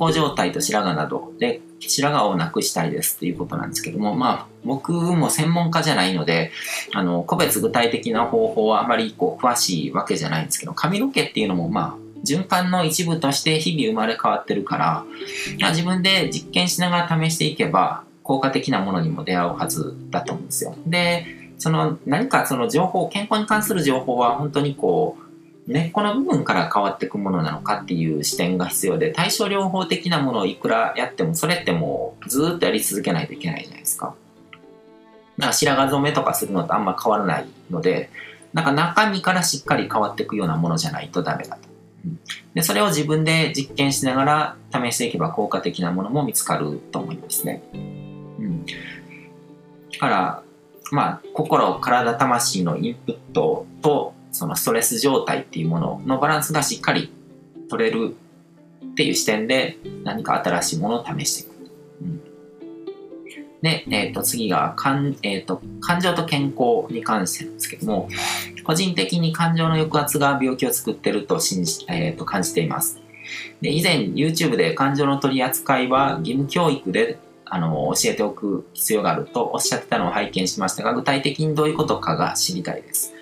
康状態と白髪などで白髪をなくしたいですっていうことなんですけども、まあ僕も専門家じゃないので、個別具体的な方法はあまり詳しいわけじゃないんですけど、髪の毛っていうのもまあ循環の一部として日々生まれ変わってるから、自分で実験しながら試していけば効果的なものにも出会うはずだと思うんですよ。で、何か情報、健康に関する情報は本当に根っこの部分から変わっていくものなのかっていう視点が必要で、対症療法的なものをいくらやってもそれってもうずっとやり続けないといけないじゃないですか。だから白髪染めとかするのとあんま変わらないので、なんか中身からしっかり変わっていくようなものじゃないとダメだと。で、それを自分で実験しながら試していけば効果的なものも見つかると思いますね。だからまあ心、体、魂のインプットとストレス状態っていうもののバランスがしっかり取れるっていう視点で何か新しいものを試していく。で、次が感情と健康に関してなんですけども、個人的に感情の抑圧が病気を作ってると感じています。で、以前 YouTube で感情の取り扱いは義務教育で教えておく必要があるとおっしゃってたのを拝見しましたが、具体的にどういうことかが知りたいです。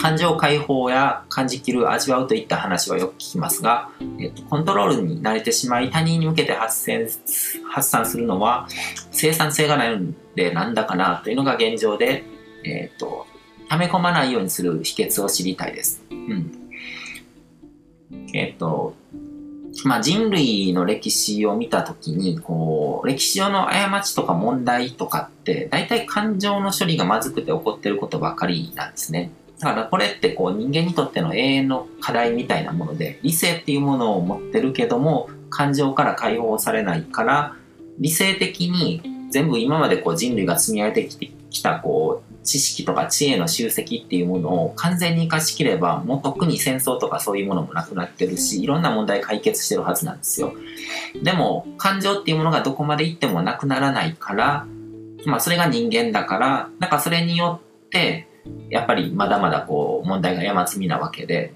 感情解放や感じきる、味わうといった話はよく聞きますが、コントロールに慣れてしまい他人に向けて発散するのは生産性がないのでなんだかなというのが現状で、溜め込まないようにする秘訣を知りたいです。まあ、人類の歴史を見た時に歴史上の過ちとか問題とかって大体感情の処理がまずくて起こっていることばかりなんですね。だからこれって人間にとっての永遠の課題みたいなもので、理性っていうものを持ってるけども感情から解放されないから、理性的に全部今まで人類が積み上げてきた知識とか知恵の集積っていうものを完全に生かしきれば、もう特に戦争とかそういうものもなくなってるし、いろんな問題解決してるはずなんですよ。でも感情っていうものがどこまでいってもなくならないから、まあ、それが人間だから、なんかそれによってやっぱりまだまだ問題が山積みなわけで、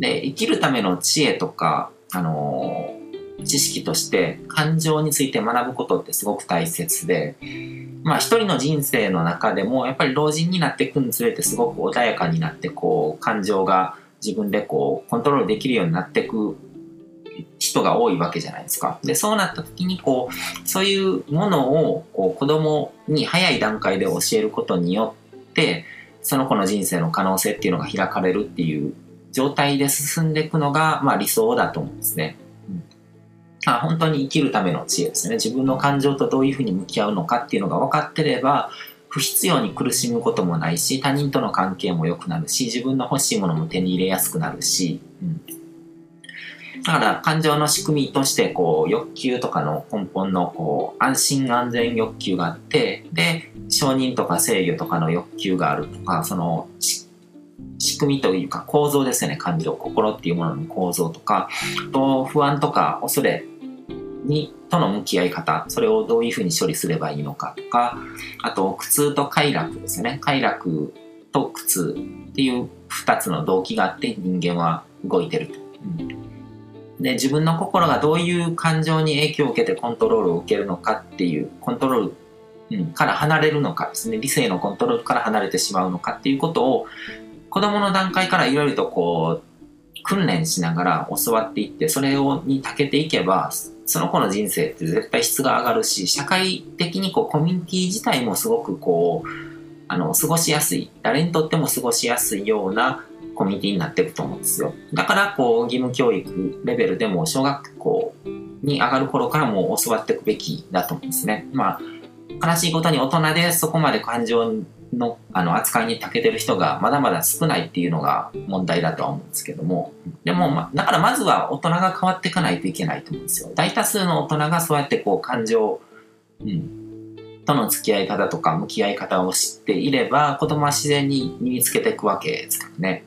で、生きるための知恵とか、知識として感情について学ぶことってすごく大切で、まあ一人の人生の中でもやっぱり老人になっていくにつれてすごく穏やかになって、感情が自分でコントロールできるようになっていく人が多いわけじゃないですか。で、そうなった時にそういうものを子供に早い段階で教えることによって、その子の人生の可能性っていうのが開かれるっていう状態で進んでいくのが、まあ、理想だと思うんですね。本当に生きるための知恵ですね。自分の感情とどういうふうに向き合うのかっていうのが分かってれば、不必要に苦しむこともないし、他人との関係も良くなるし、自分の欲しいものも手に入れやすくなるし、だから感情の仕組みとして欲求とかの根本の安心安全欲求があって、で、承認とか制御とかの欲求があるとか、仕組みというか構造ですよね。感情、心っていうものの構造とか、あと不安とか恐れとの向き合い方、それをどういうふうに処理すればいいのかとか、あと苦痛と快楽ですよね。快楽と苦痛っていう2つの動機があって人間は動いてると。で、自分の心がどういう感情に影響を受けてコントロールを受けるのかっていう、コントロールから離れるのかですね、理性のコントロールから離れてしまうのかっていうことを子供の段階からいろいろと訓練しながら教わっていって、それに長けていけば、その子の人生って絶対質が上がるし、社会的にコミュニティ自体もすごく過ごしやすい、誰にとっても過ごしやすいようなコミュニティになっていくと思うんですよ。だから義務教育レベルでも小学校に上がる頃からもう教わっていくべきだと思うんですね。まあ悲しいことに大人でそこまで感情の扱いに長けてる人がまだまだ少ないっていうのが問題だとは思うんですけども、でもだからまずは大人が変わっていかないといけないと思うんですよ。大多数の大人がそうやって感情、との付き合い方とか向き合い方を知っていれば、子供は自然に身につけていくわけですからね。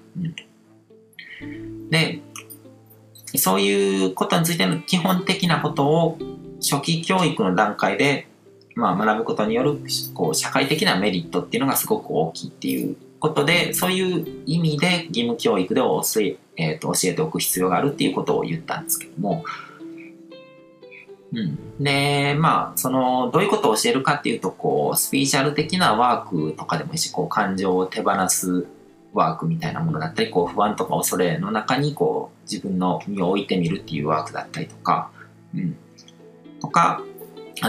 で、そういうことについての基本的なことを初期教育の段階で学ぶことによる社会的なメリットっていうのがすごく大きいっていうことで、そういう意味で義務教育で教えておく必要があるっていうことを言ったんですけども、で、まあ、どういうことを教えるかっていうと、スピーチャル的なワークとかでもいいし、感情を手放すワークみたいなものだったり、不安とか恐れの中に、自分の身を置いてみるっていうワークだったりとか、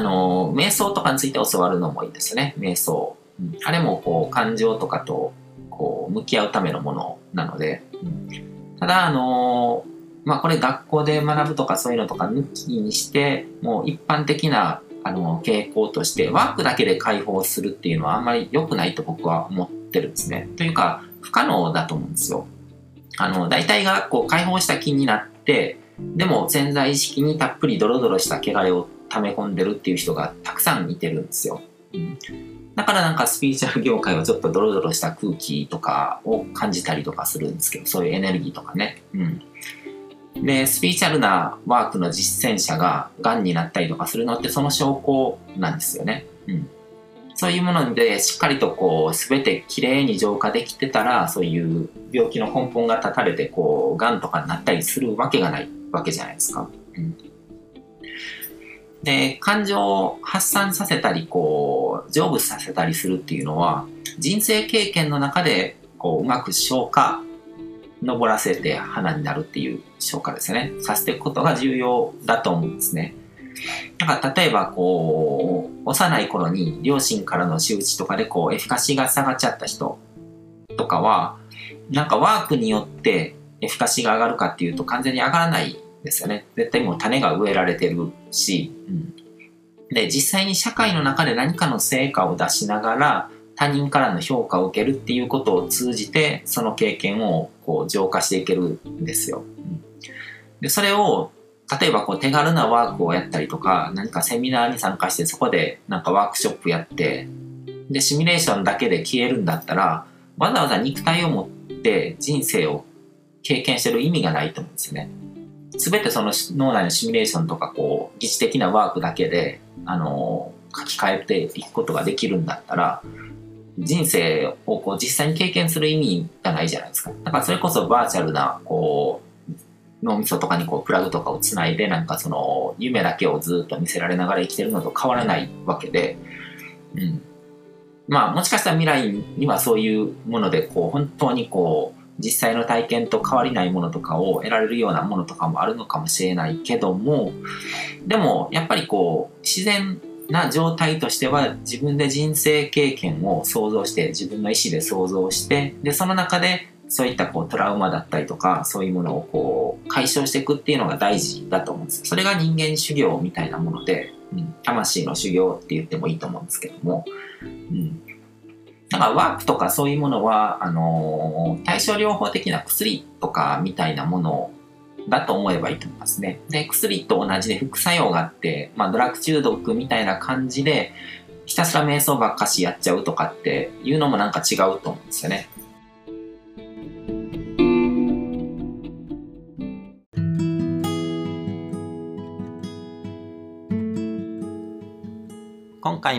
瞑想とかについて教わるのもいいですね、瞑想。あれも、感情とかと、向き合うためのものなので、ただ、まあこれ学校で学ぶとかそういうのとか抜きにして、もう一般的な傾向としてワークだけで解放するっていうのはあんまり良くないと僕は思ってるんですね。というか不可能だと思うんですよ。大体が解放した気になって、でも潜在意識にたっぷりドロドロした汚れを溜め込んでるっていう人がたくさんいてるんですよ。だからスピリチュアル業界はちょっとドロドロした空気とかを感じたりとかするんですけど、そういうエネルギーとかね。で、スピリチュアルなワークの実践者が癌になったりとかするのってその証拠なんですよね。そういうものでしっかりと全てきれいに浄化できてたら、そういう病気の根本が断たれて癌とかになったりするわけがないわけじゃないですか。で、感情を発散させたり成仏させたりするっていうのは、人生経験の中でうまく消化登らせて花になるっていう消化ですね。させていくことが重要だと思うんですね。だから例えば幼い頃に両親からの仕打ちとかでエフィカシーが下がっちゃった人とかは、ワークによってエフィカシーが上がるかっていうと完全に上がらないですよね。絶対もう種が植えられてるし、で実際に社会の中で何かの成果を出しながら他人からの評価を受けるっていうことを通じて、その経験を浄化していけるんですよ。でそれを例えば手軽なワークをやったりとか、何かセミナーに参加してそこでワークショップやって、でシミュレーションだけで消えるんだったら、わざわざ肉体を持って人生を経験してる意味がないと思うんですよね。全てその脳内のシミュレーションとか疑似的なワークだけで書き換えていくことができるんだったら、人生を実際に経験する意味がないじゃないですか。だからそれこそバーチャルな脳みそとかにプラグとかをつないで、夢だけをずっと見せられながら生きてるのと変わらないわけで、まあもしかしたら未来にはそういうもので本当に実際の体験と変わりないものとかを得られるようなものとかもあるのかもしれないけども、でもやっぱり自然な状態としては、自分で人生経験を想像して、自分の意思で想像して、でその中でそういったトラウマだったりとか、そういうものを解消していくっていうのが大事だと思うんです。それが人間修行みたいなもので、魂の修行って言ってもいいと思うんですけども、だからワークとかそういうものは対症療法的な薬とかみたいなものをだと思えばいいと思いますね。で、薬と同じで副作用があって、ドラッグ中毒みたいな感じで、ひたすら瞑想ばっかしやっちゃうとかっていうのも違うと思うんですよね。今回